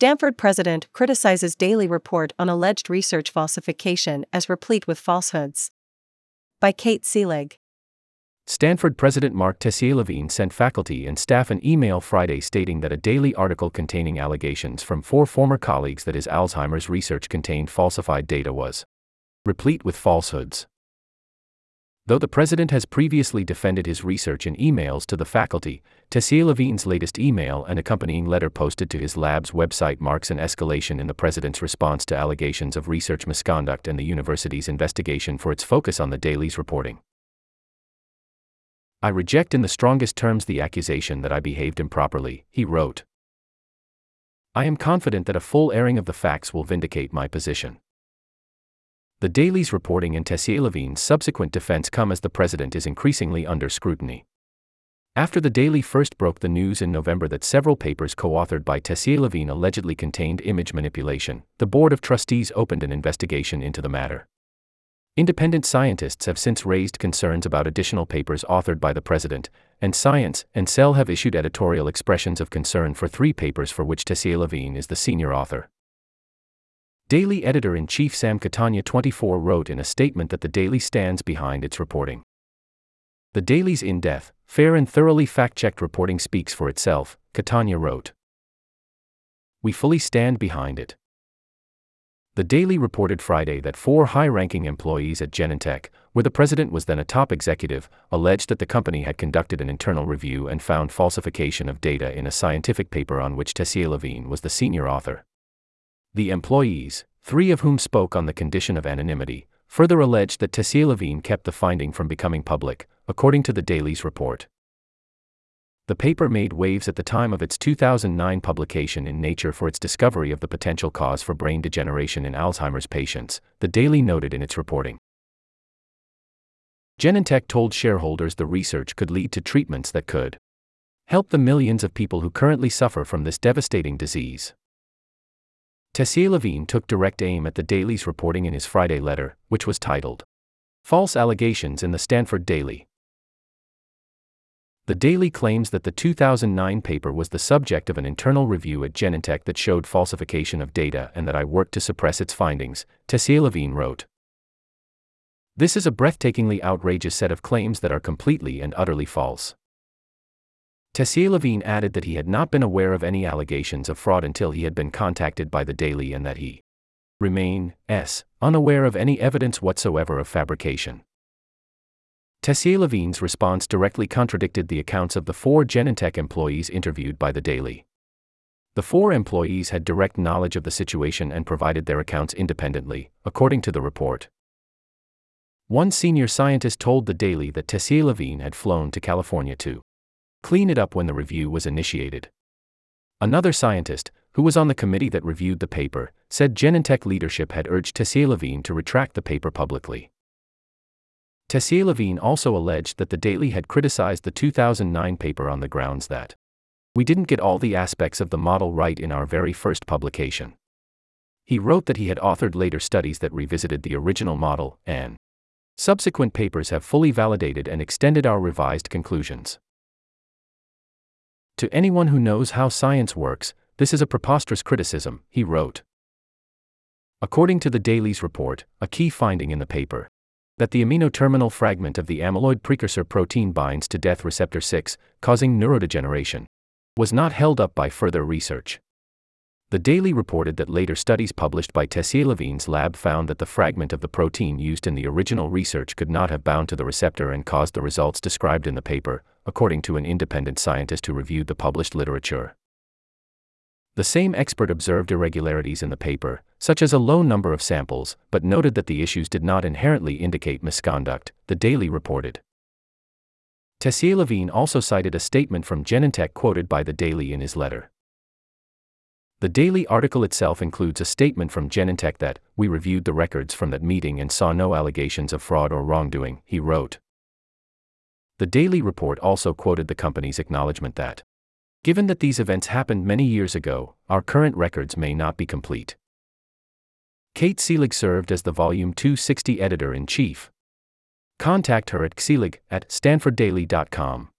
Stanford president criticizes Daily report on alleged research falsification as replete with falsehoods. By Kate Selig. Stanford president Marc Tessier-Lavigne sent faculty and staff an email Friday stating that a Daily article containing allegations from four former colleagues that his Alzheimer's research contained falsified data was replete with falsehoods. Though the president has previously defended his research in emails to the faculty, Tessier-Lavigne's latest email and accompanying letter posted to his lab's website marks an escalation in the president's response to allegations of research misconduct and the university's investigation for its focus on the Daily's reporting. "I reject in the strongest terms the accusation that I behaved improperly," he wrote. "I am confident that a full airing of the facts will vindicate my position." The Daily's reporting and Tessier-Lavigne's subsequent defense come as the president is increasingly under scrutiny. After the Daily first broke the news in November that several papers co-authored by Tessier-Lavigne allegedly contained image manipulation, the Board of Trustees opened an investigation into the matter. Independent scientists have since raised concerns about additional papers authored by the president, and Science and Cell have issued editorial expressions of concern for three papers for which Tessier-Lavigne is the senior author. Daily editor-in-chief Sam Catania 24 wrote in a statement that the Daily stands behind its reporting. "The Daily's in-depth, fair and thoroughly fact-checked reporting speaks for itself," Catania wrote. "We fully stand behind it." The Daily reported Friday that four high-ranking employees at Genentech, where the president was then a top executive, alleged that the company had conducted an internal review and found falsification of data in a scientific paper on which Tessier-Lavigne was the senior author. The employees, three of whom spoke on the condition of anonymity, further alleged that Tessier-Lavigne kept the finding from becoming public, according to the Daily's report. The paper made waves at the time of its 2009 publication in Nature for its discovery of the potential cause for brain degeneration in Alzheimer's patients, the Daily noted in its reporting. Genentech told shareholders the research could lead to treatments that could help the millions of people who currently suffer from this devastating disease. Tessier-Lavigne took direct aim at the Daily's reporting in his Friday letter, which was titled, "False Allegations in the Stanford Daily." The Daily claims that the 2009 paper was the subject of an internal review at Genentech that showed falsification of data and that I worked to suppress its findings, Tessier-Lavigne wrote. "This is a breathtakingly outrageous set of claims that are completely and utterly false." Tessier-Lavigne added that he had not been aware of any allegations of fraud until he had been contacted by the Daily and that he remains unaware of any evidence whatsoever of fabrication. Tessier-Lavigne's response directly contradicted the accounts of the four Genentech employees interviewed by the Daily. The four employees had direct knowledge of the situation and provided their accounts independently, according to the report. One senior scientist told the Daily that Tessier-Lavigne had flown to California to clean it up when the review was initiated. Another scientist, who was on the committee that reviewed the paper, said Genentech leadership had urged Tessier-Lavigne to retract the paper publicly. Tessier-Lavigne also alleged that the Daily had criticized the 2009 paper on the grounds that we didn't get all the aspects of the model right in our very first publication. He wrote that he had authored later studies that revisited the original model, and subsequent papers have fully validated and extended our revised conclusions. "To anyone who knows how science works, this is a preposterous criticism," he wrote. According to the Daily's report, a key finding in the paper, that the amino-terminal fragment of the amyloid precursor protein binds to death receptor 6, causing neurodegeneration, was not held up by further research. The Daily reported that later studies published by Tessier-Lavigne's lab found that the fragment of the protein used in the original research could not have bound to the receptor and caused the results described in the paper, according to an independent scientist who reviewed the published literature. The same expert observed irregularities in the paper, such as a low number of samples, but noted that the issues did not inherently indicate misconduct, the Daily reported. Tessier-Lavigne also cited a statement from Genentech quoted by the Daily in his letter. The Daily article itself includes a statement from Genentech that, "We reviewed the records from that meeting and saw no allegations of fraud or wrongdoing," he wrote. The Daily report also quoted the company's acknowledgement that, "Given that these events happened many years ago, our current records may not be complete." Kate Selig served as the Volume 260 editor-in-chief. Contact her at selig@stanforddaily.com.